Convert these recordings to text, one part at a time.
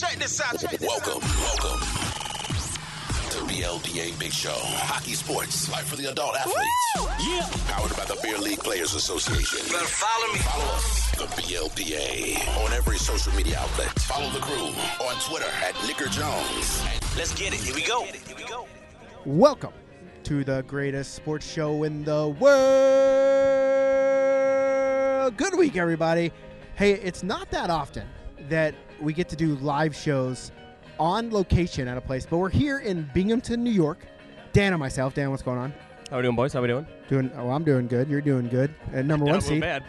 Check this out. Welcome to BLPA Big Show. Hockey sports, life for the adult athletes. Yeah. Powered by the Beer League Players Association. Better follow me. Follow us, the BLPA, on every social media outlet. Follow the crew on Twitter @NickerJones. Let's get it. Here we go. Welcome to the greatest sports show in the world. Good week, everybody. Hey, it's not that often that we get to do live shows on location at a place, but we're here in Binghamton, New York. Dan and myself. Dan, what's going on? How we doing, boys? How we doing? Oh, I'm doing good. You're doing good. Number one seed right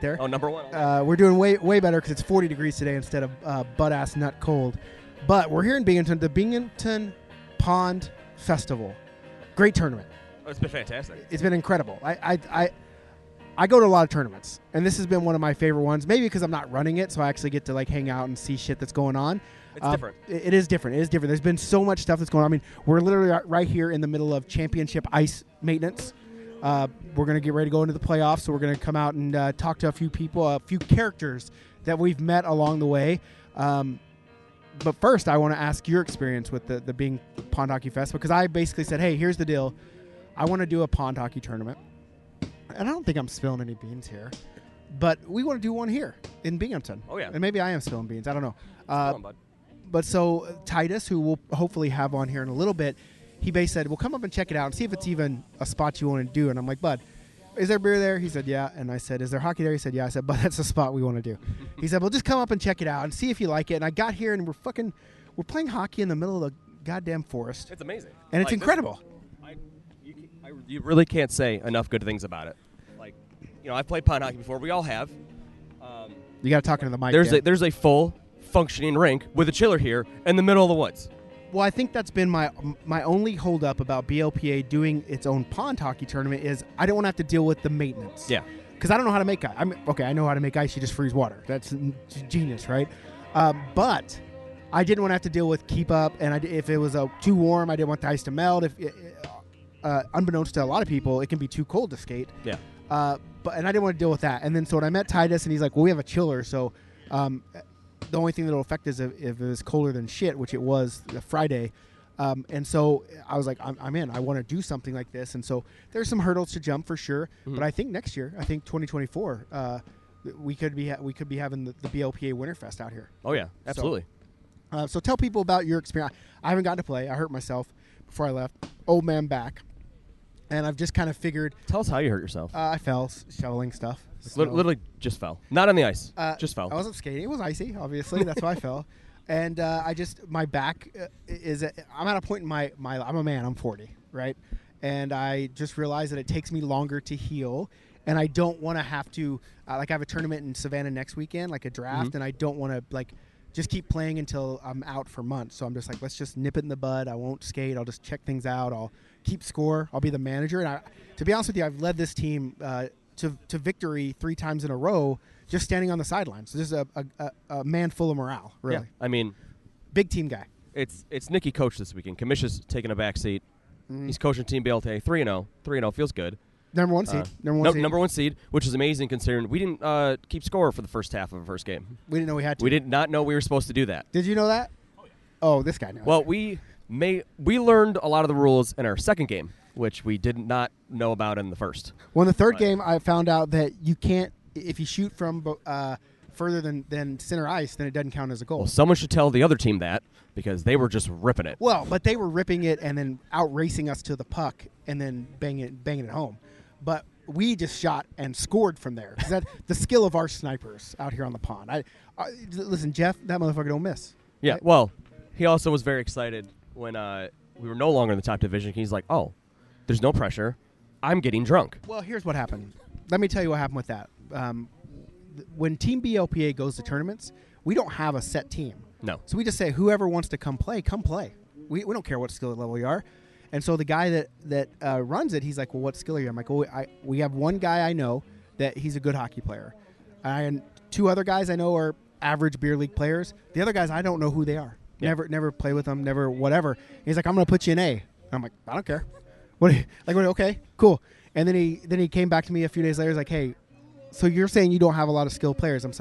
there. Oh, number one. We're doing way better because it's 40 degrees today instead of butt-ass nut cold. But we're here in Binghamton, the Binghamton Pond Festival. Great tournament. Oh, it's been fantastic. It's been incredible. I go to a lot of tournaments, and this has been one of my favorite ones, maybe because I'm not running it, so I actually get to like hang out and see shit that's going on. It's different. It is different. There's been so much stuff that's going on. I mean, we're literally right here in the middle of championship ice maintenance. We're going to get ready to go into the playoffs, so we're going to come out and talk to a few people, a few characters that we've met along the way. But first, I want to ask your experience with the Bing Pond Hockey Festival, because I basically said, hey, here's the deal. I want to do a pond hockey tournament. And I don't think I'm spilling any beans here, but we want to do one here in Binghamton. Oh, yeah. And maybe I am spilling beans. I don't know. Come on, bud. But so Titus, who we'll hopefully have on here in a little bit, he basically said, well, come up and check it out and see if it's even a spot you want to do. And I'm like, bud, is there beer there? He said, yeah. And I said, is there hockey there? He said, yeah. I said, bud, that's a spot we want to do. He said, well, just come up and check it out and see if you like it. And I got here, and we're playing hockey in the middle of the goddamn forest. It's amazing. And it's incredible. You really can't say enough good things about it. Like, you know, I've played pond hockey before. We all have. You got to talk into the mic. There's a full functioning rink with a chiller here in the middle of the woods. Well, I think that's been my only holdup about BLPA doing its own pond hockey tournament is I don't want to have to deal with the maintenance. Yeah. Because I don't know how to make ice. I know how to make ice. You just freeze water. That's genius, right? But I didn't want to have to deal with keep up. And if it was too warm, I didn't want the ice to melt. Unbeknownst to a lot of people, it can be too cold to skate. Yeah. And I didn't want to deal with that. And then so when I met Titus, and he's like, well, we have a chiller, so the only thing that will affect is if it was colder than shit, which it was Friday. And so I was like, I'm in. I want to do something like this. And so there's some hurdles to jump for sure. Mm-hmm. But I think next year, 2024, we could be having the BLPA Winterfest out here. Oh, yeah. Absolutely. So tell people about your experience. I haven't gotten to play. I hurt myself before I left. Old man back. And I've just kind of figured. Tell us how you hurt yourself. I fell shoveling stuff. Literally just fell. Not on the ice. Just fell. I wasn't skating. It was icy, obviously. That's why I fell. And my back is. I'm at a point in my. I'm a man. I'm 40, right? And I just realized that it takes me longer to heal. And I don't want to have to. I have a tournament in Savannah next weekend, like a draft. Mm-hmm. And I don't want to, just keep playing until I'm out for months. So I'm just like, let's just nip it in the bud. I won't skate. I'll just check things out. I'll keep score. I'll be the manager. And to be honest with you, I've led this team to victory 3 times in a row just standing on the sidelines. So this is a man full of morale, really. Yeah, I mean. Big team guy. It's Nicky coach this weekend. Kamisha's taking a back seat. Mm-hmm. He's coaching Team BLTA 3-0. 3-0 feels good. Number one seed, which is amazing considering we didn't keep score for the first half of the first game. We didn't know we had to. We did not know we were supposed to do that. Did you know that? Oh, yeah. Oh, this guy knows. Well, we learned a lot of the rules in our second game, which we did not know about in the first. Well, in the third game, I found out that you can't, if you shoot from further than center ice, then it doesn't count as a goal. Well, someone should tell the other team that because they were just ripping it. Well, but they were ripping it and then outracing us to the puck and then banging it home. But we just shot and scored from there. Is that the skill of our snipers out here on the pond? Listen, Jeff, that motherfucker don't miss. Yeah, right? Well, he also was very excited when we were no longer in the top division. He's like, oh, there's no pressure. I'm getting drunk. Well, here's what happened. Let me tell you what happened with that. When Team BLPA goes to tournaments, we don't have a set team. No. So we just say whoever wants to come play, come play. We don't care what skill level you are. And so the guy that runs it, he's like, well, what skill are you? I'm like, well, we have one guy I know that he's a good hockey player. And 2 other guys I know are average beer league players. The other guys, I don't know who they are. Yeah. Never play with them, never whatever. And he's like, I'm going to put you in A. And I'm like, I don't care. Okay, cool. And then he came back to me a few days later. He's like, hey, so you're saying you don't have a lot of skilled players. I'm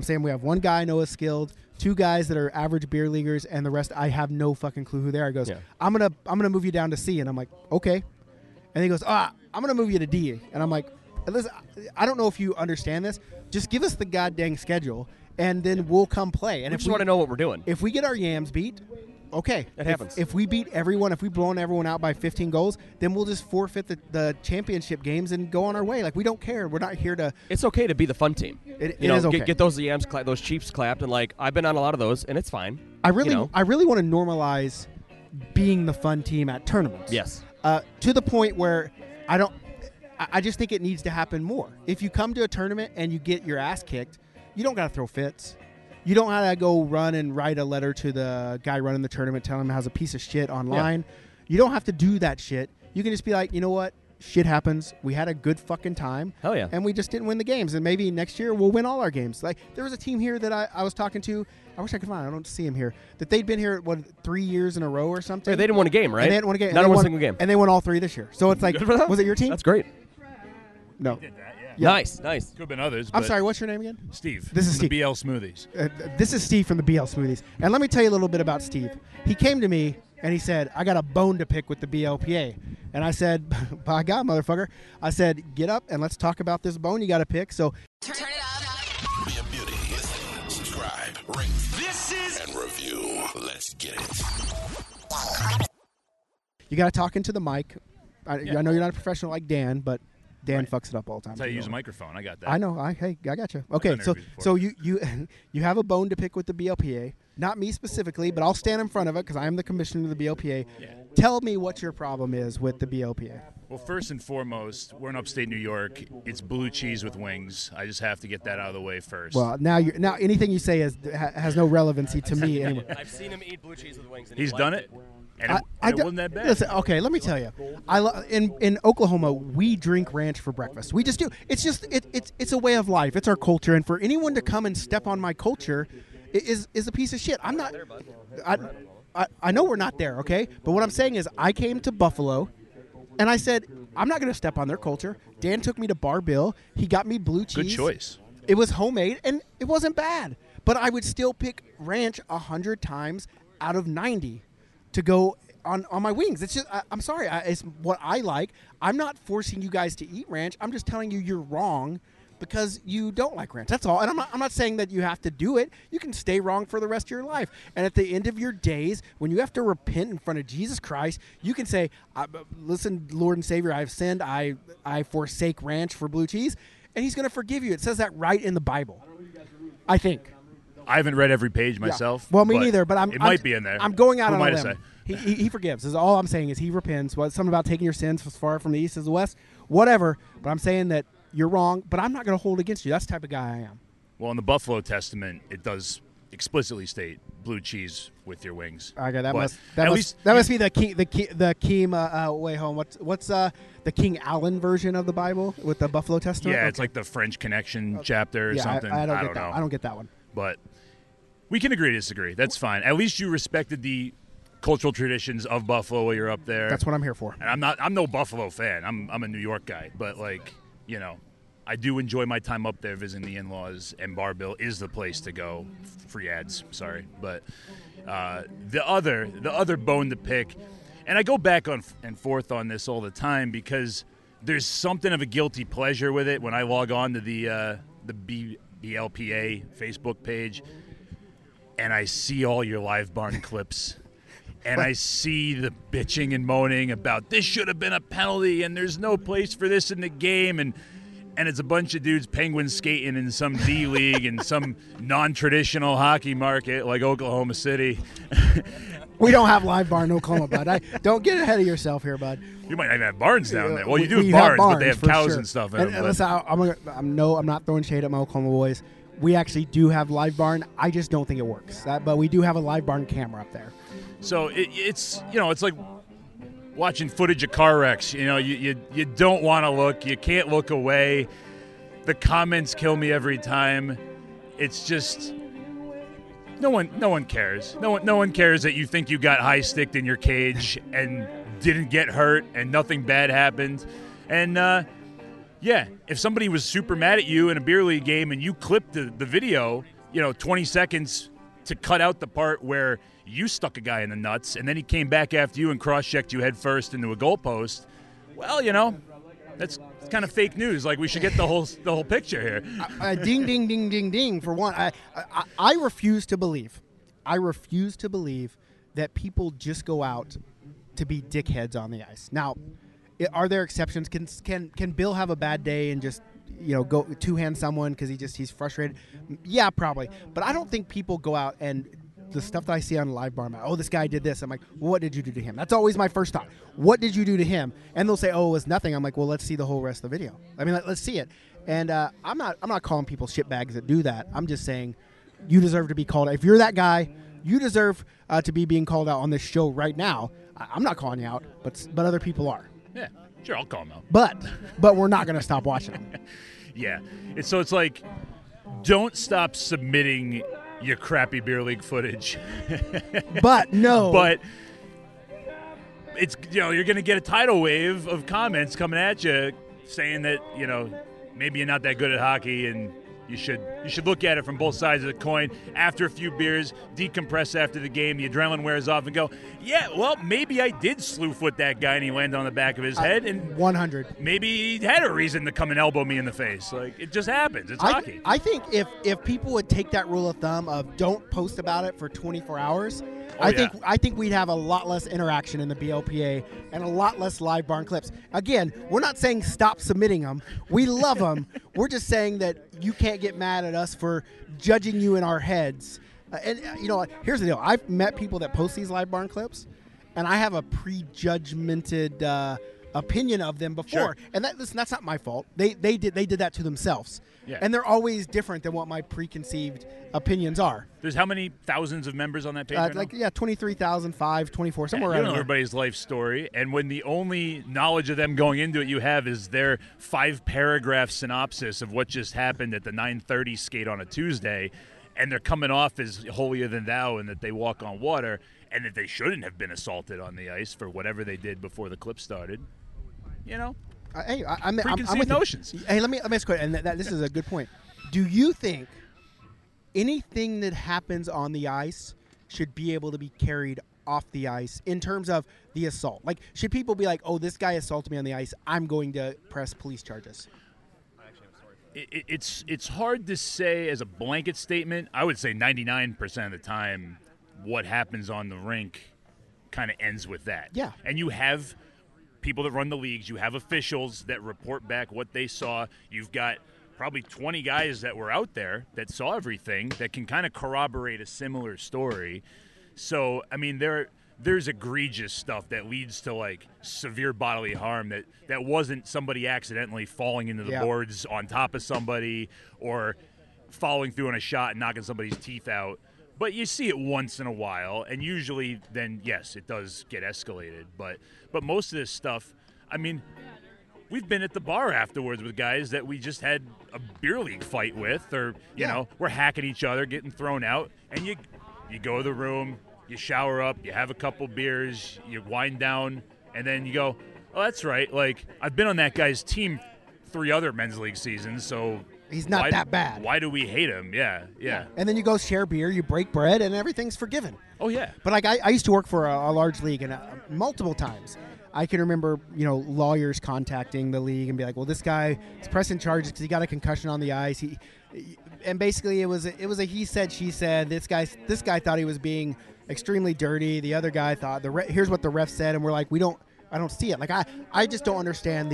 saying we have one guy I know is skilled, two guys that are average beer leaguers, and the rest I have no fucking clue who they are. He goes, I'm gonna move you down to C, and I'm like, okay. And he goes, I'm gonna move you to D, and I'm like, listen, I don't know if you understand this. Just give us the goddamn schedule, and then we'll come play. And we just want to know what we're doing. If we get our yams beat, okay, that happens. If we beat everyone, if we've blown everyone out by 15 goals, then we'll just forfeit the championship games and go on our way. Like, we don't care. We're not here to. It's okay to be the fun team. It is okay. Get those yams, those Chiefs clapped, and like I've been on a lot of those, and it's fine. I really want to normalize being the fun team at tournaments. Yes. To the point where I don't. I just think it needs to happen more. If you come to a tournament and you get your ass kicked, you don't got to throw fits. You don't got to go run and write a letter to the guy running the tournament telling him how's a piece of shit online. Yeah. You don't have to do that shit. You can just be like, you know what? Shit happens. We had a good fucking time. Hell yeah. And we just didn't win the games. And maybe next year we'll win all our games. Like, there was a team here that I was talking to. I wish I could find it. I don't see him here. That they'd been here, 3 years in a row or something? Yeah, they didn't win a game, right? And they didn't win a game. Not one single game. And they won all three this year. So it's like, was it your team? That's great. No. They did that, yeah. Nice. Could have been others. I'm sorry, what's your name again? Steve. This is Steve. From the BL Smoothies. This is Steve from the BL Smoothies. And let me tell you a little bit about Steve. He came to me and he said, I got a bone to pick with the BLPA. And I said, by God, motherfucker. I said, get up and let's talk about this bone you got to pick. So turn it up. Be a beauty. Listen, subscribe, rate, and review. Let's get it. You got to talk into the mic. I know you're not a professional like Dan, but Dan fucks it up all the time. That's how you use a microphone. I got that. I know. I got you. Okay, so you have a bone to pick with the BLPA. Not me specifically, but I'll stand in front of it because I am the commissioner of the BLPA. Yeah. Tell me what your problem is with the BLPA. Well, first and foremost, we're in upstate New York. It's blue cheese with wings. I just have to get that out of the way first. Well, now anything you say has no relevancy to me anyway. I've seen him eat blue cheese with wings. And He's done it. And it wasn't that bad. Listen, okay, let me tell you. In Oklahoma, we drink ranch for breakfast. We just do. It's just it's a way of life. It's our culture. And for anyone to come and step on my culture is a piece of shit. I'm not. I know we're not there, okay? But what I'm saying is I came to Buffalo, and I said I'm not going to step on their culture. Dan took me to Bar Bill. He got me blue cheese. Good choice. It was homemade, and it wasn't bad. But I would still pick ranch 100 times out of 90. To go on my wings. It's just, I'm sorry. It's what I like. I'm not forcing you guys to eat ranch. I'm just telling you you're wrong because you don't like ranch. That's all. And I'm not saying that you have to do it. You can stay wrong for the rest of your life. And at the end of your days, when you have to repent in front of Jesus Christ, you can say, listen, Lord and Savior, I have sinned. I forsake ranch for blue cheese. And he's going to forgive you. It says that right in the Bible, I think. I haven't read every page myself. Yeah. Well, me neither, but it might be in there. I'm going out on a limb. He forgives. Is all I'm saying is he repents. Well, something about taking your sins as far from the east as the west, whatever. But I'm saying that you're wrong, but I'm not going to hold against you. That's the type of guy I am. Well, in the Buffalo Testament, it does explicitly state blue cheese with your wings. Okay, that must be the way home. What's the King Allen version of the Bible with the Buffalo Testament? Yeah, okay. It's like the French Connection chapter or something. I don't know. I don't get that one. But we can agree to disagree. That's fine. At least you respected the cultural traditions of Buffalo while you're up there. That's what I'm here for. And I'm no Buffalo fan. I'm a New York guy. But, I do enjoy my time up there visiting the in-laws, and Bar Bill is the place to go. Free ads, sorry. But the other bone to pick, and I go back on and forth on this all the time because there's something of a guilty pleasure with it when I log on to the BLPA Facebook page, and I see all your live barn clips, and I see the bitching and moaning about this should have been a penalty, and there's no place for this in the game, and it's a bunch of dudes penguin skating in some D league in some non-traditional hockey market like Oklahoma City. We don't have live barn in Oklahoma, bud. Don't get ahead of yourself here, bud. You might not even have barns down there. Well, you do have barns, but they have cows and stuff in them. Listen, I'm not throwing shade at my Oklahoma boys. We actually do have live barn. I just don't think it works. But we do have a live barn camera up there. So it's like watching footage of car wrecks. You don't want to look. You can't look away. The comments kill me every time. It's just. No one cares. No one cares that you think you got high-sticked in your cage and didn't get hurt and nothing bad happened. And, if somebody was super mad at you in a beer league game and you clipped the video, 20 seconds to cut out the part where you stuck a guy in the nuts and then he came back after you and cross-checked you head first into a goalpost, well, you know, that's kind of fake news. Like, we should get the whole picture here. Ding, ding, ding, ding, ding. For one, I refuse to believe. I refuse to believe that people just go out to be dickheads on the ice. Now, are there exceptions? Can Bill have a bad day and just, you know, go two-hand someone because he's frustrated? Yeah, probably. But I don't think people go out and the stuff that I see on Live Bar, I'm like, oh, this guy did this. I'm like, well, what did you do to him? That's always my first thought. What did you do to him? And they'll say, oh, it was nothing. I'm like, well, let's see the whole rest of the video. I mean, let's see it. And I'm not calling people shitbags that do that. I'm just saying you deserve to be called out. If you're that guy, you deserve to be being called out on this show right now. I'm not calling you out, but other people are. Yeah, sure, I'll call them out. But we're not going to stop watching them. Yeah. So it's like, don't stop submitting your crappy beer league footage. But no. But it's, you know, you're going to get a tidal wave of comments coming at you saying that, you know, maybe you're not that good at hockey and you should look at it from both sides of the coin. After a few beers, decompress after the game, the adrenaline wears off and go, yeah, well, maybe I did slew-foot that guy and he landed on the back of his head. And 100. Maybe he had a reason to come and elbow me in the face. Like, it just happens. It's hockey. I think if people would take that rule of thumb of don't post about it for 24 hours, I think we'd have a lot less interaction in the BLPA and a lot less Live Barn clips. Again, we're not saying stop submitting them. We love them. We're just saying that you can't get mad at us for judging you in our heads. You know, here's the deal. I've met people that post these Live Barn clips, and I have a prejudgmented opinion of them before. Sure. And that's not my fault. They did that to themselves. Yeah. And they're always different than what my preconceived opinions are. There's how many thousands of members on that page right now? Yeah, 23,005, 24, somewhere around there. You know everybody's life story. And when the only knowledge of them going into it you have is their 5-paragraph synopsis of what just happened at the 9:30 skate on a Tuesday, and they're coming off as holier than thou and that they walk on water and that they shouldn't have been assaulted on the ice for whatever they did before the clip started, you know? Hey, I'm with notions. Hey, let me ask you. And this is a good point. Do you think anything that happens on the ice should be able to be carried off the ice in terms of the assault? Like, should people be like, "Oh, this guy assaulted me on the ice. I'm going to press police charges"? It's hard to say as a blanket statement. I would say 99% of the time, what happens on the rink kind of ends with that. Yeah, and you have people that run the leagues, you have officials that report back what they saw. You've got probably 20 guys that were out there that saw everything that can kind of corroborate a similar story. So, I mean, there's egregious stuff that leads to, like, severe bodily harm that wasn't somebody accidentally falling into the boards on top of somebody or following through on a shot and knocking somebody's teeth out. But you see it once in a while, and usually then, yes, it does get escalated. But most of this stuff, I mean, we've been at the bar afterwards with guys that we just had a beer league fight with, or, you know, we're hacking each other, getting thrown out, and you go to the room, you shower up, you have a couple beers, you wind down, and then you go, oh, that's right, like, I've been on that guy's team 3 other men's league seasons, so... He's not that bad. Why do we hate him? Yeah. And then you go share beer, you break bread, and everything's forgiven. Oh, yeah. But, like, I used to work for a large league, and multiple times I can remember, you know, lawyers contacting the league and be like, well, this guy is pressing charges because he got a concussion on the ice. And basically it was a he said, she said. This guy thought he was being extremely dirty. The other guy thought, here's what the ref said, and we're like, I don't see it. Like, I just don't understand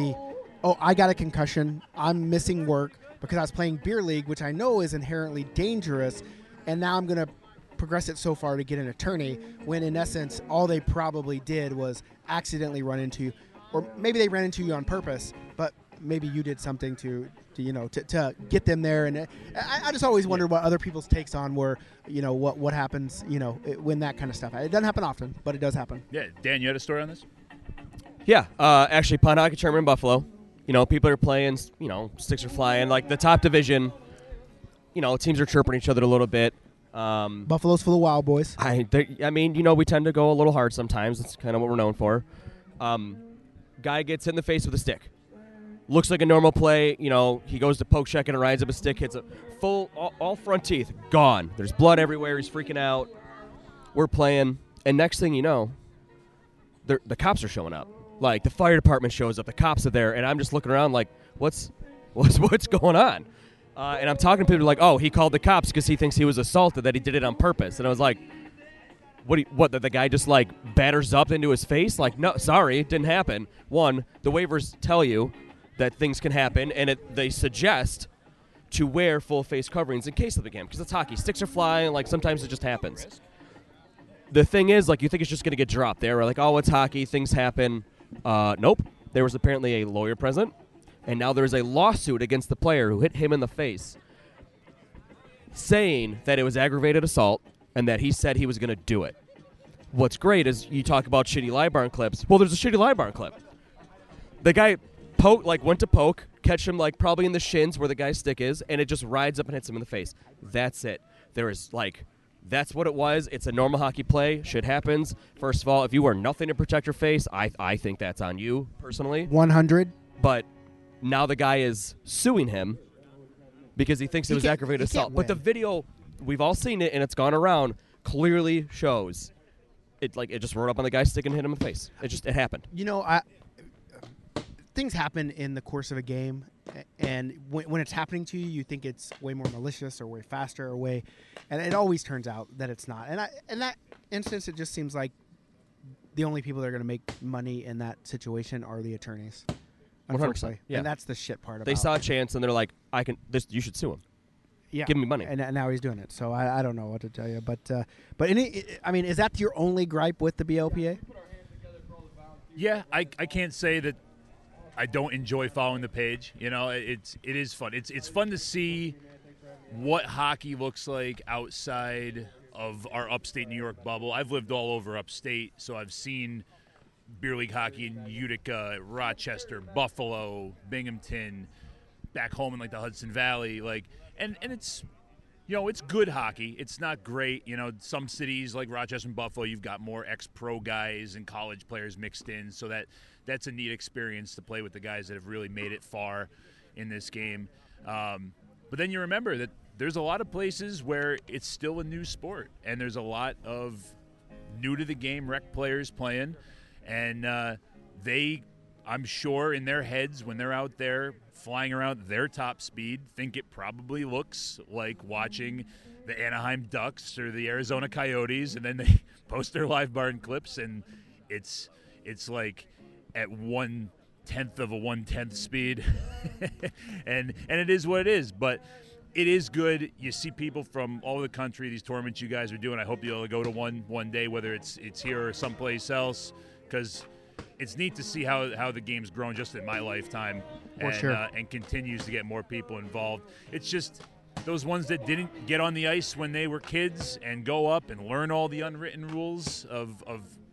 I got a concussion, I'm missing work, because I was playing beer league, which I know is inherently dangerous, and now I'm going to progress it so far to get an attorney, when in essence all they probably did was accidentally run into you, or maybe they ran into you on purpose, but maybe you did something to get them there. And I just always wondered what other people's takes on were, you know, what happens, you know, when that kind of stuff. It doesn't happen often, but it does happen. Yeah. Dan, you had a story on this? Yeah. Actually, Pond Hockey Tournament in Buffalo. You know, people are playing, you know, sticks are flying. Like, the top division, you know, teams are chirping each other a little bit. Buffalo's full of wild boys. I mean, you know, we tend to go a little hard sometimes. That's kind of what we're known for. Guy gets hit in the face with a stick. looks like a normal play. You know, he goes to poke check and rides up a stick, hits a full, all front teeth, gone. There's blood everywhere. He's freaking out. We're playing. And next thing you know, the cops are showing up. Like, the fire department shows up. The cops are there. And I'm just looking around like, what's going on? And I'm talking to people like, oh, he called the cops because he thinks he was assaulted, that he did it on purpose. And I was like, what, the guy just, like, batters up into his face? Like, no, sorry, it didn't happen. One, the waivers tell you that things can happen, and they suggest to wear full-face coverings in case of the game because it's hockey. Sticks are flying, and, like, sometimes it just happens. The thing is, like, you think it's just going to get dropped there. We're like, oh, it's hockey, things happen. Nope. There was apparently a lawyer present. And now there's a lawsuit against the player who hit him in the face saying that it was aggravated assault and that he said he was going to do it. What's great is you talk about shitty Libarn clips. Well, there's a shitty Libarn clip. The guy went to poke, catch him like probably in the shins where the guy's stick is, and it just rides up and hits him in the face. That's it. There is that's what it was. It's a normal hockey play. Shit happens. First of all, if you wear nothing to protect your face, I think that's on you personally. 100. But now the guy is suing him because he thinks it was aggravated assault. But the video, we've all seen it, and it's gone around, clearly shows it. Like, it just rode up on the guy's stick and hit him in the face. It happened. You know, things happen in the course of a game, and when it's happening to you, you think it's way more malicious or way faster or way, and it always turns out that it's not. And in that instance, it just seems like the only people that are going to make money in that situation are the attorneys. Unfortunately. Yeah. And that's the shit part about it. They saw a chance and they're like, you should sue him. Yeah. Give me money. And now he's doing it. So I don't know what to tell you. But is that your only gripe with the BLPA? Yeah, I can't say that I don't enjoy following the page. You know, it is fun. It's fun to see what hockey looks like outside of our upstate New York bubble. I've lived all over upstate, so I've seen Beer League hockey in Utica, Rochester, Buffalo, Binghamton, back home in the Hudson Valley, and it's, you know, it's good hockey. It's not great, you know. Some cities like Rochester and Buffalo, you've got more ex-pro guys and college players mixed in, so that's a neat experience to play with the guys that have really made it far in this game. But then you remember that there's a lot of places where it's still a new sport, and there's a lot of new to the game rec players playing. And they, I'm sure, in their heads when they're out there flying around their top speed, think it probably looks like watching the Anaheim Ducks or the Arizona Coyotes, and then they post their Libarn clips, and it's like at 1/10 of a 1/10 speed, and it is what it is, but it is good. You see people from all over the country. These tournaments you guys are doing, I hope you'll go to one day, whether it's here or someplace else. Because it's neat to see how the game's grown just in my lifetime, and continues to get more people involved. It's just those ones that didn't get on the ice when they were kids and go up and learn all the unwritten rules of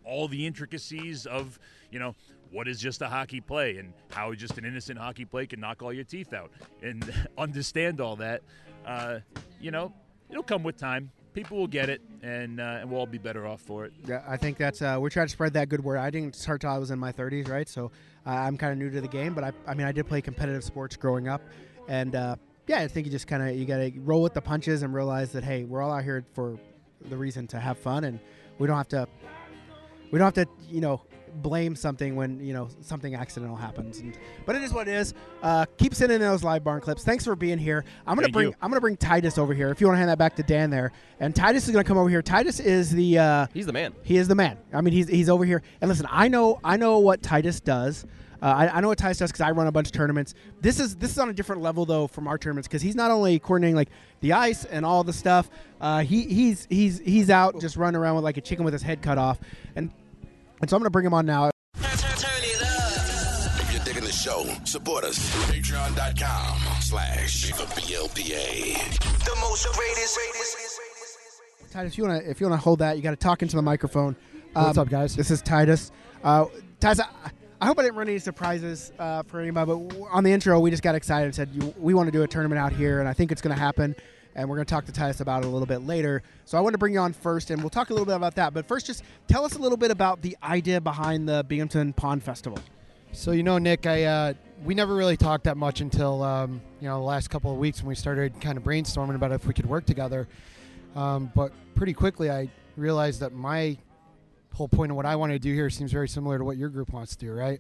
all the intricacies of, you know, what is just a hockey play and how just an innocent hockey play can knock all your teeth out and understand all that. You know, it'll come with time. People will get it, and we'll all be better off for it. Yeah, I think that's we're trying to spread that good word. I didn't start till I was in my 30s, right? So I'm kind of new to the game, but I did play competitive sports growing up, and I think you just kind of you gotta roll with the punches and realize that hey, we're all out here for the reason to have fun, and we don't have to blame something when something accidental happens. But it is what it is. Keep sending in those Libarn clips. Thanks for being here. I'm gonna bring Titus over here. If you want to hand that back to Dan there, and Titus is gonna come over here. Titus is the he's the man. He is the man. I mean, he's over here. And listen, I know what Titus does. I know what Titus does because I run a bunch of tournaments. This is on a different level though from our tournaments because he's not only coordinating like the ice and all the stuff. He's out just running around with like a chicken with his head cut off. And so I'm going to bring him on now. If you're digging the show, support us through patreon.com/BLPA. The most greatest. Titus, if you want to hold that, you got to talk into the microphone. What's up, guys? This is Titus. Titus, I hope I didn't run any surprises for anybody, but on the intro, we just got excited and said, we want to do a tournament out here, and I think it's going to happen. And we're going to talk to Titus about it a little bit later. So I want to bring you on first, and we'll talk a little bit about that. But first, just tell us a little bit about the idea behind the Binghamton Pond Festival. So, you know, Nick, we never really talked that much until, the last couple of weeks when we started kind of brainstorming about if we could work together. But pretty quickly, I realized that my whole point of what I wanted to do here seems very similar to what your group wants to do, right?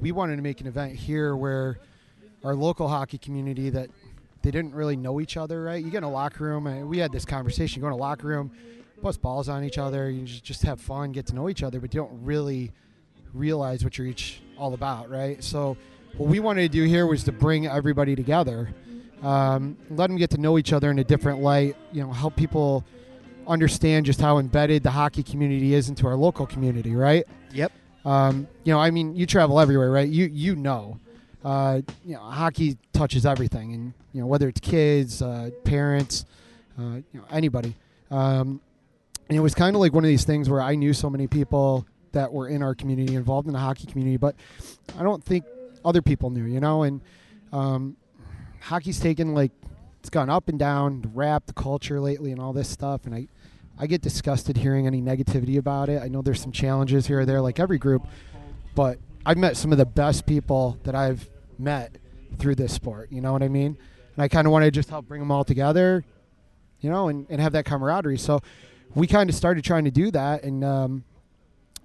We wanted to make an event here where our local hockey community that they didn't really know each other, right? You get in a locker room, and we had this conversation, you go in a locker room, bust balls on each other, you just have fun, get to know each other, but you don't really realize what you're each all about, right? So what we wanted to do here was to bring everybody together, let them get to know each other in a different light, help people understand just how embedded the hockey community is into our local community, right? Yep. I mean, you travel everywhere, right? Hockey touches everything, and whether it's kids, parents, anybody. And it was kind of like one of these things where I knew so many people that were in our community, involved in the hockey community, but I don't think other people knew, and hockey's taken, it's gone up and down, the rap, the culture lately, and all this stuff, and I get disgusted hearing any negativity about it. I know there's some challenges here or there, like every group, but I've met some of the best people that I've met through this sport, you know what I mean? And I kind of want to just help bring them all together, and have that camaraderie. So we kind of started trying to do that, and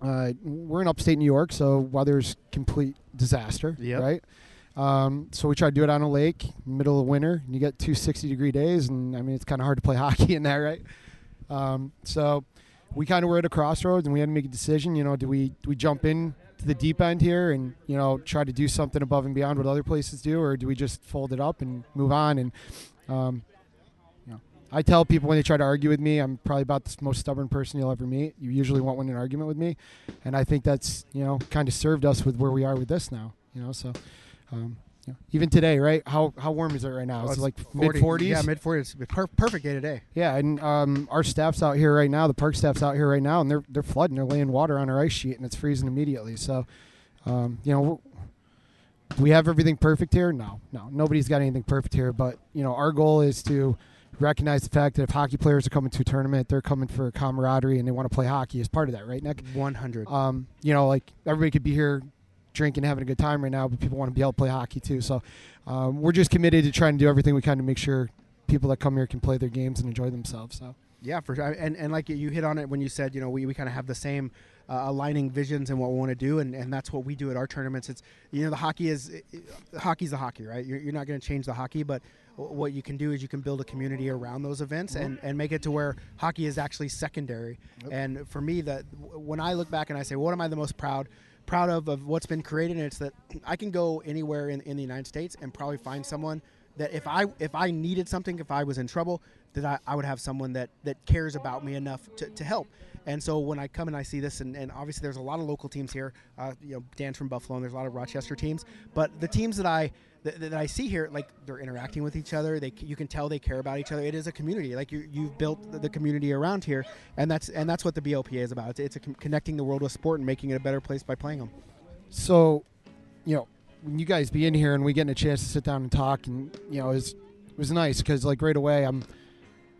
we're in upstate New York, so weather's complete disaster, yep. Right? So we tried to do it on a lake, middle of winter, and you get 260-degree days, and, it's kind of hard to play hockey in that, right? So we kind of were at a crossroads, and we had to make a decision, do we jump in to the deep end here and, try to do something above and beyond what other places do, or do we just fold it up and move on? And, I tell people when they try to argue with me, I'm probably about the most stubborn person you'll ever meet. You usually won't win an argument with me. And I think that's, kind of served us with where we are with this now, so, even today, right? How warm is it right now? It's like mid-40s? Yeah, mid-40s. Perfect day today. Yeah, and our staff's out here right now. The park staff's out here right now, and they're flooding. They're laying water on our ice sheet, and it's freezing immediately. So, do we have everything perfect here? No. Nobody's got anything perfect here. But, our goal is to recognize the fact that if hockey players are coming to a tournament, they're coming for camaraderie, and they want to play hockey as part of that, right, Nick? 100. Everybody could be here drinking, having a good time right now, but people want to be able to play hockey too. So we're just committed to trying to do everything we can to make sure people that come here can play their games and enjoy themselves. So yeah, for sure. And like you hit on it when you said, we kind of have the same aligning visions and what we want to do, and that's what we do at our tournaments. It's the hockey hockey's the hockey, right? You're not going to change the hockey, but what you can do is you can build a community around those events and make it to where hockey is actually secondary. Yep. And for me, when I look back and I say, what am I the most proud of what's been created, and it's that I can go anywhere in the United States and probably find someone that if I needed something, if I was in trouble, that I would have someone that cares about me enough to help. And so when I come and I see this, and obviously there's a lot of local teams here, Dan's from Buffalo, and there's a lot of Rochester teams, but the teams that I see here, they're interacting with each other. You can tell they care about each other. It is a community. You've built the community around here, and that's what the BLPA is about. It's connecting the world with sport and making it a better place by playing them. So, when you guys be in here and we get a chance to sit down and talk, and it was nice because right away,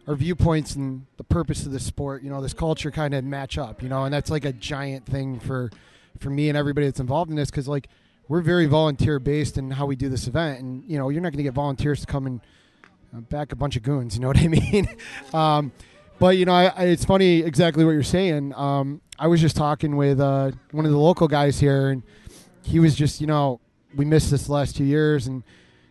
our viewpoints and the purpose of the sport, this culture kind of match up, and that's a giant thing for me and everybody that's involved in this because we're very volunteer-based in how we do this event. And, you're not going to get volunteers to come and back a bunch of goons, you know what I mean? But, it's funny exactly what you're saying. I was just talking with one of the local guys here, and he was just, we missed this the last 2 years. And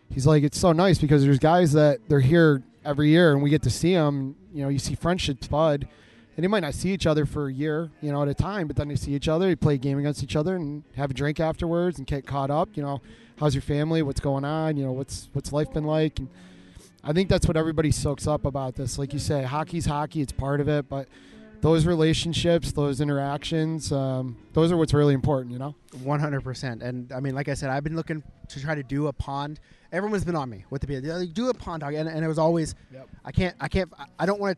he's like, it's so nice because there's guys that they're here every year, and we get to see them. You see friendships bud. And they might not see each other for a year, at a time, but then they see each other, they play a game against each other and have a drink afterwards and get caught up, how's your family, what's going on, what's life been like? And I think that's what everybody soaks up about this. Like you say, hockey's hockey, it's part of it, but those relationships, those interactions, those are what's really important, 100%. And, like I said, I've been looking to try to do a pond. Everyone's been on me with the beer. Do a pond hockey, and it was always, yep. I don't want to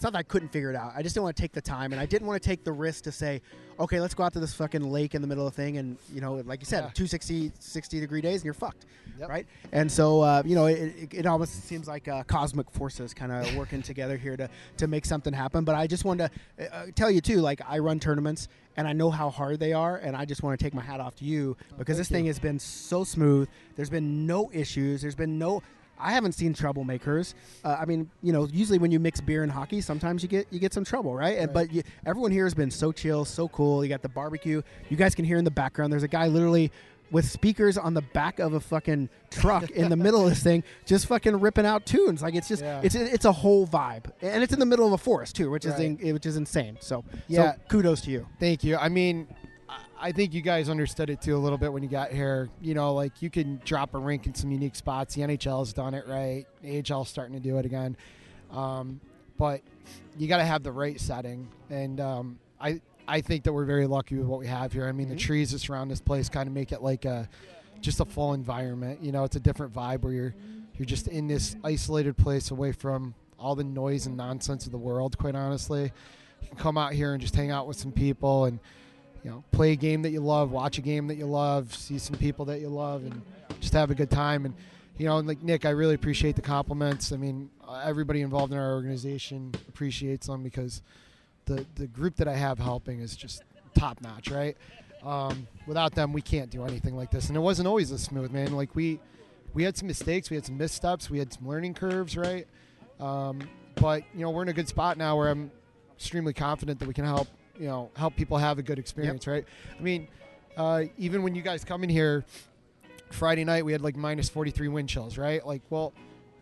it's not that I couldn't figure it out. I just didn't want to take the time, and I didn't want to take the risk to say, okay, let's go out to this fucking lake in the middle of the thing, and, you know, like you said, 60-degree days, and you're fucked, right? And so, you know, it almost seems like cosmic forces kind of working together here to make something happen. But I just wanted to tell you, too, like, I run tournaments, and I know how hard they are, and I just want to take my hat off to you because this thing has been so smooth. There's been no issues. There's been no... I haven't seen troublemakers. I mean, you know, usually when you mix beer and hockey, sometimes you get some trouble, right? And, but everyone here has been so chill, so cool. You got the barbecue. You guys can hear in the background. There's a guy literally with speakers on the back of a fucking truck in the middle of this thing, just fucking ripping out tunes. Like, it's just, it's a whole vibe. And it's in the middle of a forest, too, which is insane. So, so kudos to you. Thank you. I mean, I think you guys understood it, too, a little bit when you got here. You know, like, you can drop a rink in some unique spots. The NHL's done it right. AHL's starting to do it again. But you got to have the right setting. And I think that we're very lucky with what we have here. I mean, the trees that surround this place kind of make it like just a full environment. You know, it's a different vibe where you're just in this isolated place away from all the noise and nonsense of the world, quite honestly. You can come out here and just hang out with some people and, you know, play a game that you love, watch a game that you love, see some people that you love, and just have a good time. And, you know, and like Nick, I really appreciate the compliments. I mean, everybody involved in our organization appreciates them because the group that I have helping is just top notch, right? Without them, we can't do anything like this. And it wasn't always this smooth, man. Like, we had some mistakes, we had some missteps, we had some learning curves, right? But, you know, we're in a good spot now where I'm extremely confident that we can help people have a good experience, right? I mean, even when you guys come in here, Friday night we had like minus 43 wind chills, right? Like, well,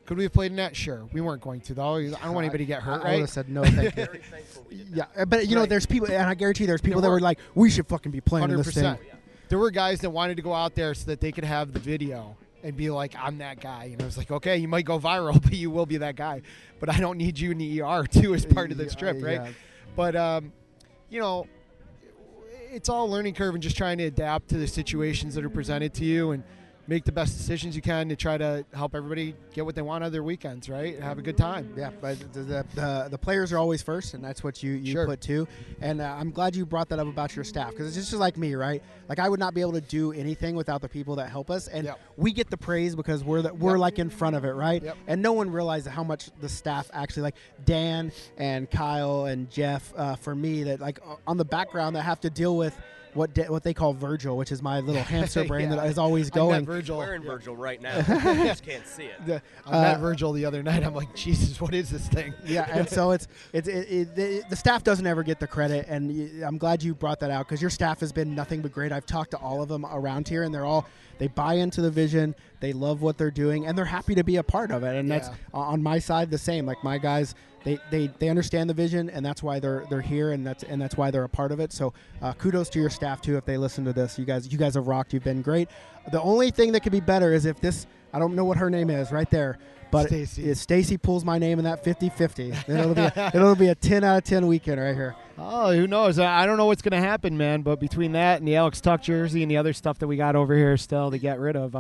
could we have played in that? Sure. We weren't going to, though. I don't want anybody to get hurt, right? I would have said no, thank you. Very thankful we did that. But, you know, there's people, and I guarantee there's people that were like, we should fucking be playing 100%. In this thing. There were guys that wanted to go out there so that they could have the video and be like, I'm that guy. And I was like, okay, you might go viral, but you will be that guy. But I don't need you in the ER, too, as part of this trip, right? Yeah. But, you know, it's all learning curve and just trying to adapt to the situations that are presented to you and make the best decisions you can to try to help everybody get what they want out of their weekends, right? And have a good time. Yeah, but the players are always first, and that's what you put too. And I'm glad you brought that up about your staff, because it's just like me, right? Like, I would not be able to do anything without the people that help us, and we get the praise because we're like in front of it, right? And no one realizes how much the staff actually, like Dan and Kyle and Jeff, for me, that like on the background that have to deal with what they call Virgil, which is my little hamster brain that is always going. Virgil. We're in Virgil right now. I just can't see it. I met Virgil the other night. I'm like, Jesus, what is this thing? Yeah, and so the staff doesn't ever get the credit, and I'm glad you brought that out, because your staff has been nothing but great. I've talked to all of them around here, and they buy into the vision. They love what they're doing, and they're happy to be a part of it. And that's on my side the same. Like, my guys, they understand the vision, and that's why they're here, and that's why they're a part of it. So kudos to your staff too. If they listen to this, you guys have rocked. You've been great. The only thing that could be better is if this, I don't know what her name is right there, but Stacy. If Stacy pulls my name in that 50-50, it'll be a 10 out of 10 weekend right here. Oh, who knows? I don't know what's going to happen, man. But between that and the Alex Tuck jersey and the other stuff that we got over here still to get rid of.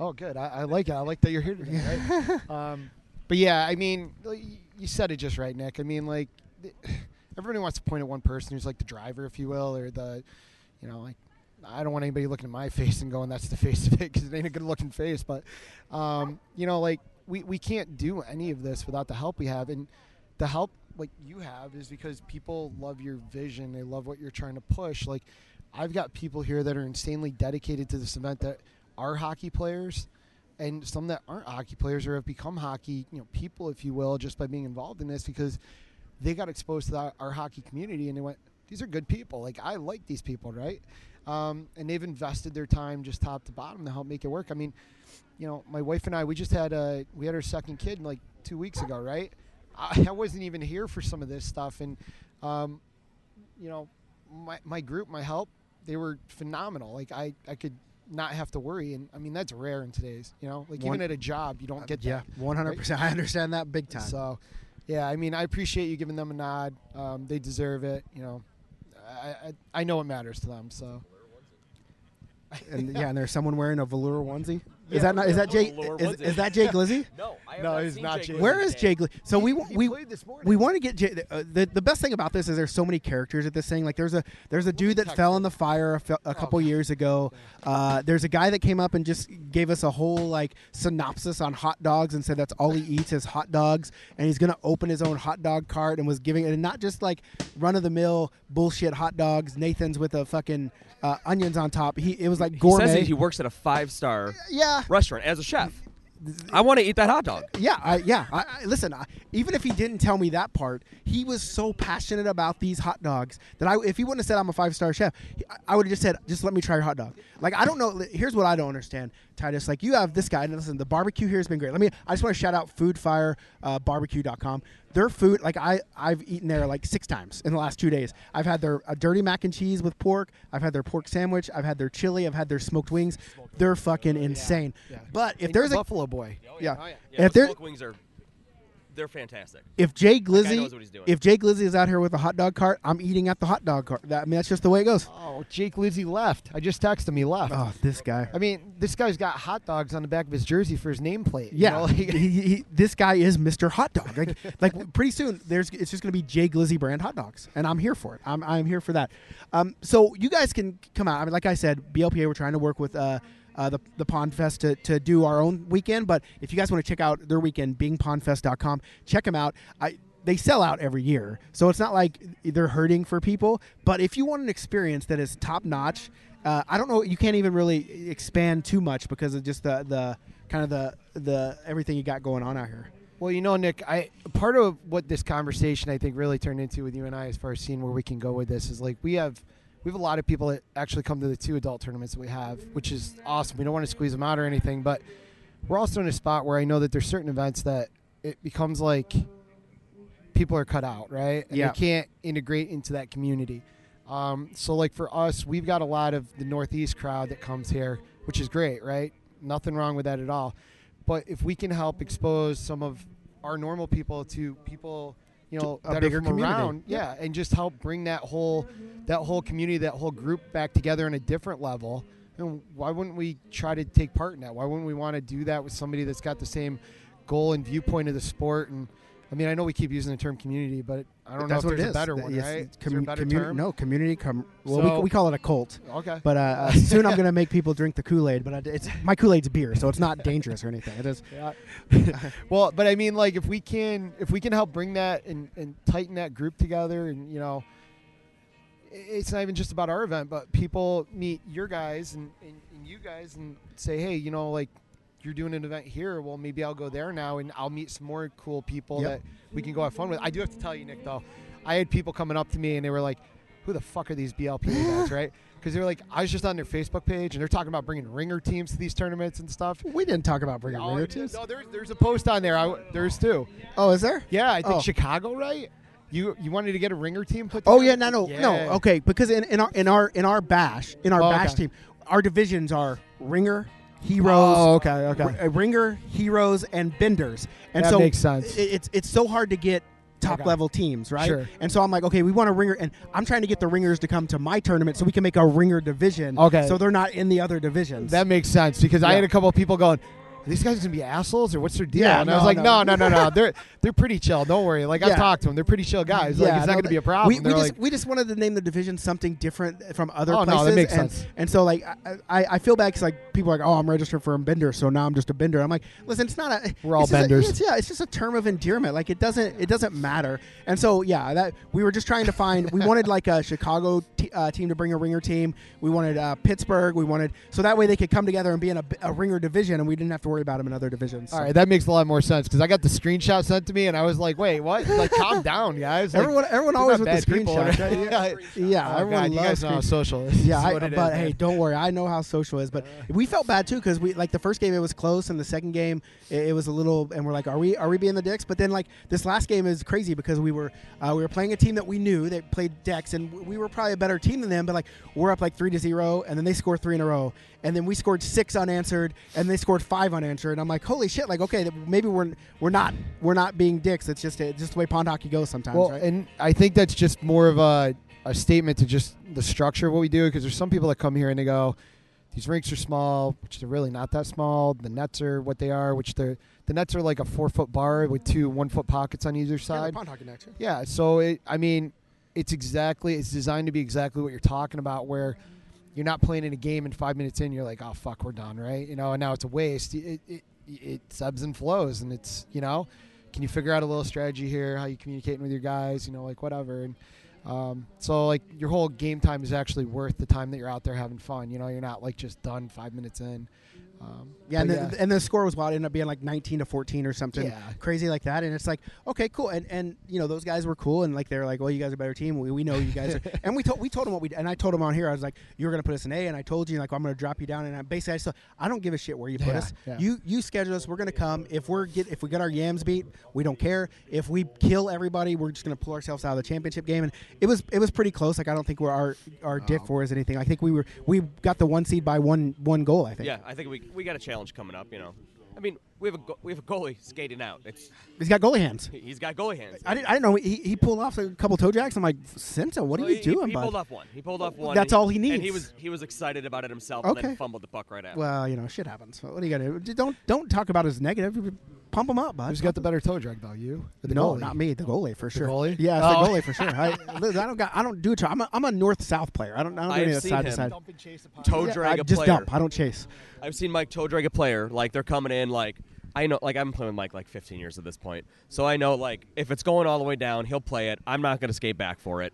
Oh, good. I like it. I like that you're here today, right? But, yeah, I mean, you said it just right, Nick. I mean, like, everybody wants to point at one person who's, like, the driver, if you will, or the, you know, like, I don't want anybody looking at my face and going, that's the face of it, because it ain't a good-looking face. But, you know, like, we can't do any of this without the help we have. And the help, like, you have is because people love your vision. They love what you're trying to push. Like, I've got people here that are insanely dedicated to this event that are hockey players, and some that aren't hockey players or have become hockey, you know, people, if you will, just by being involved in this, because they got exposed to our hockey community and they went, these are good people. Like, I like these people, right? And they've invested their time just top to bottom to help make it work. I mean, you know, my wife and I, we just had our second kid like 2 weeks ago, right? I wasn't even here for some of this stuff. And, you know, my group, my help, they were phenomenal. Like, I could not have to worry, and I mean, that's rare in today's, you know, like, even at a job you don't get that. 100%, right? I understand that big time. So yeah, I mean, I appreciate you giving them a nod. They deserve it, you know. I know it matters to them, so. And there's someone wearing a velour onesie. Is that Jay Glizzy? No, No, he's not Jake. Where is Jake Lee? So we played this morning. We want to get Jake. The best thing about this is there's so many characters at this thing. Like there's a dude that fell in the fire a couple years ago. There's a guy that came up and just gave us a whole like synopsis on hot dogs and said that's all he eats is hot dogs, and he's gonna open his own hot dog cart and was giving it, and not just like run of the mill bullshit hot dogs. Nathan's with a fucking onions on top. It was like gourmet. He says he works at a 5-star restaurant as a chef. I want to eat that hot dog. Listen, even if he didn't tell me that part, he was so passionate about these hot dogs that if he wouldn't have said I'm a 5-star chef, I would have just said, just let me try your hot dog. Like, I don't know. Here's what I don't understand, Titus. Like, you have this guy, and listen, the barbecue here has been great. I just want to shout out FoodFireBarbecue.com. Their food, like I've eaten there like 6 times in the last 2 days. I've had their dirty mac and cheese with pork. I've had their pork sandwich. I've had their chili. I've had their smoked wings. They're fucking insane. Yeah. Yeah. But if there's a Buffalo Boy, if the smoked wings are, they're fantastic. If Jay Glizzy, is out here with a hot dog cart, I'm eating at the hot dog cart. I mean, that's just the way it goes. Oh, Jake Glizzy left. I just texted him. He left. Oh, this guy. I mean, this guy's got hot dogs on the back of his jersey for his nameplate. Yeah, you know? This guy is Mr. Hot Dog. Like pretty soon, it's just going to be Jay Glizzy brand hot dogs, and I'm here for it. I'm here for that. So you guys can come out. I mean, like I said, BLPA, we're trying to work with the Pond Fest to do our own weekend, but if you guys want to check out their weekend, Bingpondfest.com, check them out. They sell out every year, so it's not like they're hurting for people, but if you want an experience that is top-notch, I don't know, you can't even really expand too much because of just the kind of the everything you got going on out here. Well, you know, Nick, part of what this conversation I think really turned into with you and I as far as seeing where we can go with this is like we have a lot of people that actually come to the 2 adult tournaments that we have, which is awesome. We don't want to squeeze them out or anything, but we're also in a spot where I know that there's certain events that it becomes like people are cut out, right? And they can't integrate into that community. So like for us, we've got a lot of the Northeast crowd that comes here, which is great, right? Nothing wrong with that at all. But if we can help expose some of our normal people to people that bigger are from community. Around, and just help bring that whole community, that whole group back together on a different level. And why wouldn't we try to take part in that? Why wouldn't we want to do that with somebody that's got the same goal and viewpoint of the sport? And I mean, I know we keep using the term community, but I don't know if there's a better one, right? No, community. We call it a cult. Okay. But soon I'm going to make people drink the Kool-Aid. But my Kool-Aid's beer, so it's not dangerous or anything. It is. Yeah. Well, but I mean, like if we can help bring that and tighten that group together, and it's not even just about our event, but people meet your guys and you guys and say, hey, like. You're doing an event here, well, maybe I'll go there now and I'll meet some more cool people that we can go have fun with. I do have to tell you, Nick, though, I had people coming up to me and they were like, who the fuck are these BLP guys, right? Because they were like, I was just on their Facebook page and they're talking about bringing ringer teams to these tournaments and stuff. We didn't talk about bringing ringer teams. No, there's a post on there. There's 2. Oh, is there? Yeah, I think Chicago, right? You wanted to get a ringer team put together? Oh, yeah, no. Okay, because in our bash team, our divisions are ringer, heroes, ringer, heroes, and benders, and that makes sense. It's so hard to get top level teams, right? Sure. And so I'm like, okay, we want a ringer, and I'm trying to get the ringers to come to my tournament so we can make a ringer division. Okay, so they're not in the other divisions. That makes sense because I had a couple of people going, are these guys gonna be assholes or what's their deal? Yeah, and I was like, no. They're pretty chill. Don't worry. Like I've talked to them. They're pretty chill guys. Like it's not gonna be a problem. We just wanted to name the division something different from other places. No, that makes sense. And so like I feel bad because like people are like, oh, I'm registered for a bender, so now I'm just a bender. I'm like, listen, it's not a. We're all benders. It's just a term of endearment. Like it doesn't matter. And so that we were just trying to find. We wanted like a Chicago team to bring a ringer team. We wanted Pittsburgh. We wanted so that way they could come together and be in a ringer division, and we didn't have to worry about them in other divisions. So. All right, that makes a lot more sense because I got the screenshot sent to me and I was like, "Wait, what? Like, calm down, guys." Like, everyone always with the screenshot. Right? Everyone loves. You guys know how social is. Yeah, but hey, don't worry, I know how social is. But we felt bad too because we the first game it was close and the second game it was a little, and we're like, "Are we being the dicks?" But then like this last game is crazy because we were playing a team that we knew that played decks and we were probably a better team than them. But like we're up like 3-0 and then they score 3 in a row and then we scored 6 unanswered and they scored 5 unanswered. And I'm like, holy shit! Like, okay, maybe we're not being dicks. It's just the way pond hockey goes sometimes. Well, right? And I think that's just more of a statement to just the structure of what we do because there's some people that come here and they go, these rinks are small, which they're really not that small. The nets are what they are, which they're the nets are like a 4-foot bar with 2 1-foot pockets on either side. Yeah, pond hockey nets. Yeah, so it's designed to be exactly what you're talking about, where you're not playing in a game and 5 minutes in you're like, oh fuck, we're done, right? You know, and now it's a waste. It ebbs and flows, and it's, you know, can you figure out a little strategy here, how you communicating with your guys, you know, like whatever. And so like your whole game time is actually worth the time that you're out there having fun. You know, you're not like just done 5 minutes in. And the score was wild. It ended up being like 19-14 or something crazy like that. And it's like, okay, cool. And you know, those guys were cool. And like, they were like, well, you guys are a better team. We know you guys are. And we told them what we did. And I told them on here, I was like, you were going to put us in A. And I told you, like, well, I'm going to drop you down. And I don't give a shit where you put us. Yeah. You schedule us. We're going to come. If we get our yams beat, we don't care. If we kill everybody, we're just going to pull ourselves out of the championship game. And it was pretty close. Like, I don't think our diff four is anything. I think we got the 1 seed by one goal, I think. Yeah, I think we got a challenge coming up, you know. I mean, we have a goalie skating out. He's got goalie hands. He's got goalie hands. I didn't know he pulled off a couple toe jacks. I'm like, Senta, what are you doing? He pulled off one. That's all he needs. And he was excited about it himself, and then fumbled the puck right after. Well, you know, shit happens. What are you gonna do? Don't talk about his negative. Pump him up, bud. Who's got the better toe drag though? You? No, not me. The goalie for sure. The goalie? Yeah, the goalie for sure. I don't do. I'm a north-south player. I don't do any of the side to side. Dump and chase a toe drag a player. Just dump. I don't chase. I've seen Mike toe drag a player. Like, they're coming in. Like, I know. Like, I've been playing with Mike like 15 years at this point, so I know, like, if it's going all the way down, he'll play it. I'm not going to skate back for it.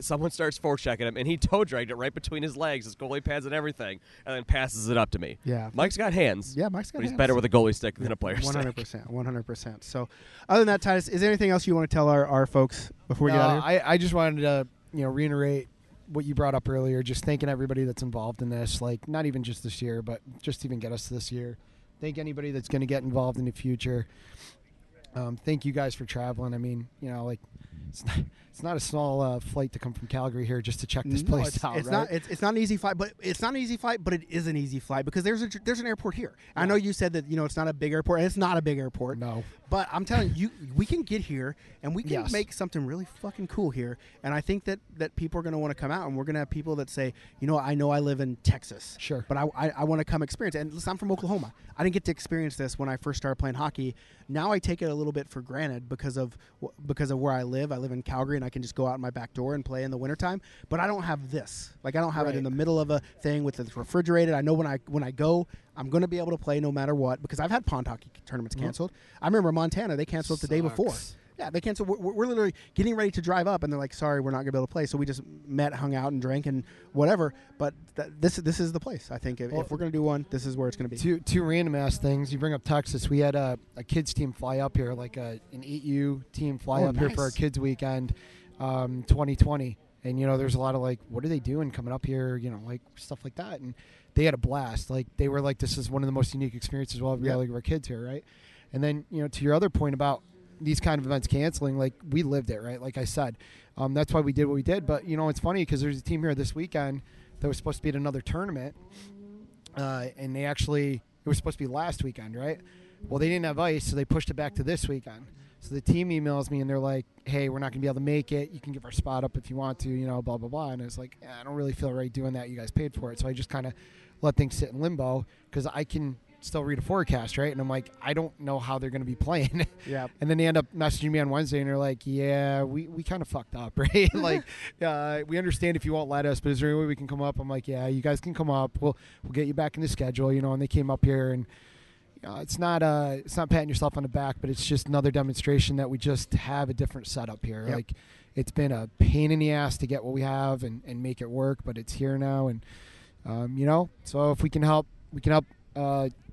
Someone starts forechecking him, and he toe-dragged it right between his legs, his goalie pads and everything, and then passes it up to me. Yeah. Mike's got hands. Yeah, Mike's got hands. But he's better with a goalie stick than a player's stick. 100%. So other than that, Titus, is there anything else you want to tell our folks before we get out of here? I just wanted to, you know, reiterate what you brought up earlier, just thanking everybody that's involved in this, like not even just this year, but just even get us to this year. Thank anybody that's going to get involved in the future. Thank you guys for traveling. I mean, you know, like, it's not a small flight to come from Calgary here just to check this place out. It's not an easy flight, but it is an easy flight because there's an airport here. Yeah. I know you said that, you know, it's not a big airport, and it's not a big airport. No, but I'm telling you, we can get here and we can make something really fucking cool here. And I think that people are going to want to come out, and we're going to have people that say, you know I live in Texas, sure, but I want to come experience. And listen, I'm from Oklahoma. I didn't get to experience this when I first started playing hockey. Now I take it a little bit for granted because of where I live. I live in Calgary, and I can just go out my back door and play in the wintertime. But I don't have this. Like, I don't have it in the middle of a thing with it's refrigerated. I know when I go, I'm going to be able to play no matter what, because I've had pond hockey tournaments canceled. I remember Montana, they canceled it the day before. Yeah, they canceled. We're literally getting ready to drive up, and they're like, sorry, we're not going to be able to play. So we just met, hung out, and drank and whatever. But this is the place, I think. If we're going to do one, this is where it's going to be. Two random-ass things. You bring up Texas. We had a kids' team fly up here, like an 8U team fly up here for our kids' weekend 2020. And, you know, there's a lot of, like, what are they doing coming up here, you know, like stuff like that. And they had a blast. Like, they were like, this is one of the most unique experiences we'll ever be able to give our kids here, right? And then, you know, to your other point about these kind of events canceling, like, we lived it, right? Like I said, that's why we did what we did. But, you know, it's funny because there's a team here this weekend that was supposed to be at another tournament, and they actually, it was supposed to be last weekend, right? Well, they didn't have ice, so they pushed it back to this weekend. So the team emails me, and they're like, hey, we're not going to be able to make it. You can give our spot up if you want to, you know, blah, blah, blah. And I was like, I don't really feel right doing that. You guys paid for it. So I just kind of let things sit in limbo because I can – still read a forecast, right? And I'm like, I don't know how they're going to be playing. Yeah. And then they end up messaging me on Wednesday, and they're like, yeah, we kind of fucked up, right? Like, we understand if you won't let us, but is there any way we can come up? I'm like, yeah, you guys can come up. We'll get you back in the schedule, you know. And they came up here, and it's not patting yourself on the back, but it's just another demonstration that we just have a different setup here. Yep. Like, it's been a pain in the ass to get what we have and make it work, but it's here now. And, you know, so if we can help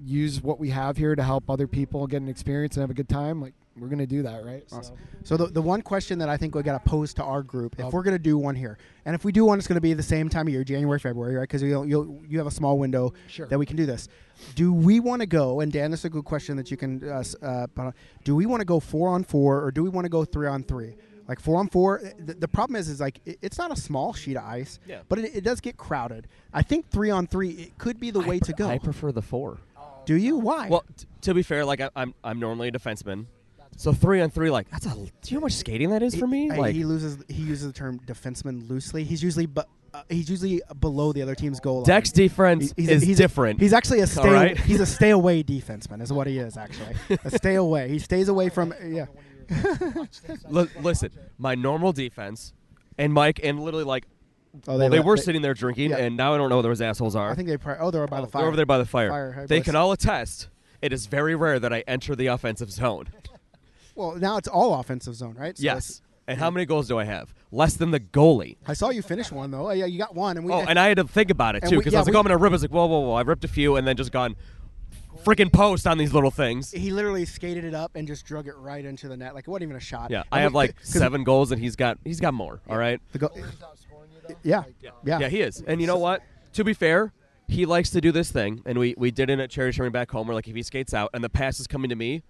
use what we have here to help other people get an experience and have a good time, like, we're going to do that, right? Awesome. So the one question that I think we got to pose to our group, if we're going to do one here, and if we do one, it's going to be the same time of year, January, February, right? Because you have a small window that we can do this. Do we want to go, and Dan, this is a good question that you can, do we want to go 4-on-4 or do we want to go 3-on-3? Like, 4-on-4, the problem is like, it's not a small sheet of ice, but it does get crowded. I think 3-on-3, it could be the way to go. I prefer the 4. Do you? Why? Well, to be fair, like, I'm normally a defenseman, so 3-on-3, like, that's do you know how much skating that is for me? Like, he uses the term defenseman loosely. He's usually he's usually below the other team's goal line. Deck's defense is different. He's actually a stay. Right? He's a stay away defenseman, is what he is actually. A stay away. He stays away from. Yeah. Listen, my normal defense, and Mike, and literally like. Oh, they were sitting there drinking, yeah. And now I don't know where those assholes are. I think they were by the fire. They're over there by the fire. They can all attest, it is very rare that I enter the offensive zone. Well, now it's all offensive zone, right? So yes. And how many goals do I have? Less than the goalie. I saw you finish one, though. Yeah, you got one. And and I had to think about it, too, because I was like, oh, I'm going to rip. I was like, whoa. I ripped a few and then just gone freaking post on these little things. He literally skated it up and just drug it right into the net. Like, it wasn't even a shot. Yeah, I have like 7 goals, and he's got more, yeah, all right? Yeah. Yeah, he is. And you know what? To be fair, he likes to do this thing, and we did it at Cherry Sherman back home. We're like, if he skates out and the pass is coming to me,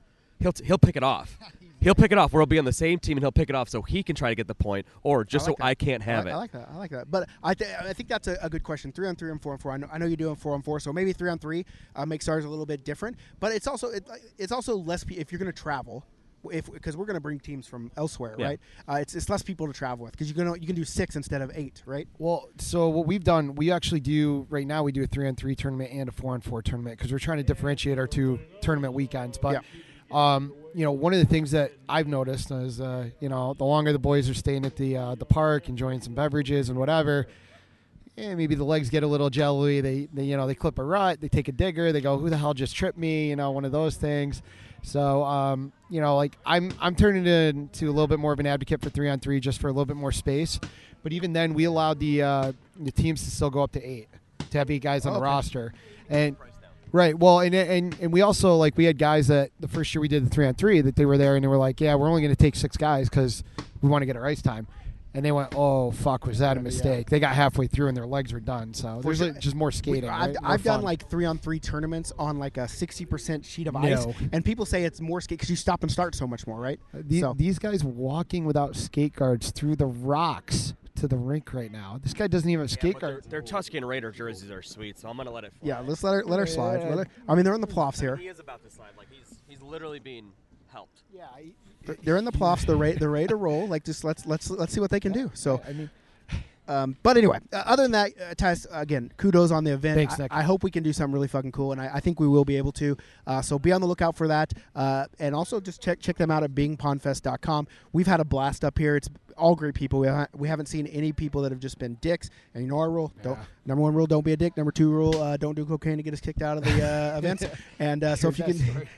he'll pick it off. He'll pick it off. We'll be on the same team, and he'll pick it off so he can try to get the point, or just so I can't have it. I like that. But I think that's a good question. 3-on-3 and 4-on-4. I know you're doing 4-on-4, so maybe 3-on-3 makes ours a little bit different. But it's also less if you're going to travel. Because we're going to bring teams from elsewhere, yeah. Right? It's less people to travel with because you can do 6 instead of 8, right? Well, so what we've done, we actually do right now. We do a 3-on-3 tournament and a 4-on-4 tournament because we're trying to differentiate our 2 tournament weekends. But yeah. One of the things that I've noticed is the longer the boys are staying at the park, enjoying some beverages and whatever. Yeah, maybe the legs get a little jelly. They clip a rut. They take a digger. They go, who the hell just tripped me? One of those things. So, I'm turning into a little bit more of an advocate for 3-on-3 just for a little bit more space. But even then, we allowed the teams to still go up to 8 to have 8 guys on the roster. And right, well, and we also we had guys that the first year we did the 3-on-3 that they were there and they were like, yeah, we're only going to take 6 guys because we want to get our ice time. And they went, oh, fuck, was that a mistake? Yeah. They got halfway through and their legs were done. So there's just more skating. Right? I've done 3-on-3 tournaments on a 60% sheet of ice. And people say it's more skate because you stop and start so much more, right? These guys walking without skate guards through the rocks to the rink right now. This guy doesn't even have skate guards. Their Tuscan Raider jerseys are sweet, so I'm going to let it fly. Yeah, let's let her slide. Yeah. They're in the playoffs here. He is about to slide. He's literally being helped. Yeah, they're in the playoffs. They're ready to roll. Just let's see what they can do. So, but anyway, other than that, Tyus, again, kudos on the event. Thanks, Nick. I hope we can do something really fucking cool, and I think we will be able to. So be on the lookout for that, and also just check them out at Bingpondfest.com. We've had a blast up here. It's all great people. We haven't seen any people that have just been dicks. And you know our rule. Yeah. Number 1 rule, don't be a dick. Number 2 rule, don't do cocaine to get us kicked out of the events. And so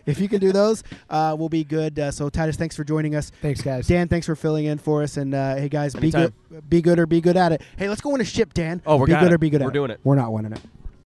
if you can do those, we'll be good. So Tyus, thanks for joining us. Thanks, guys. Dan, thanks for filling in for us. And hey, guys, anytime. Be good or be good at it. Hey, let's go win a ship, Dan. Oh, we're doing it. We're not winning it.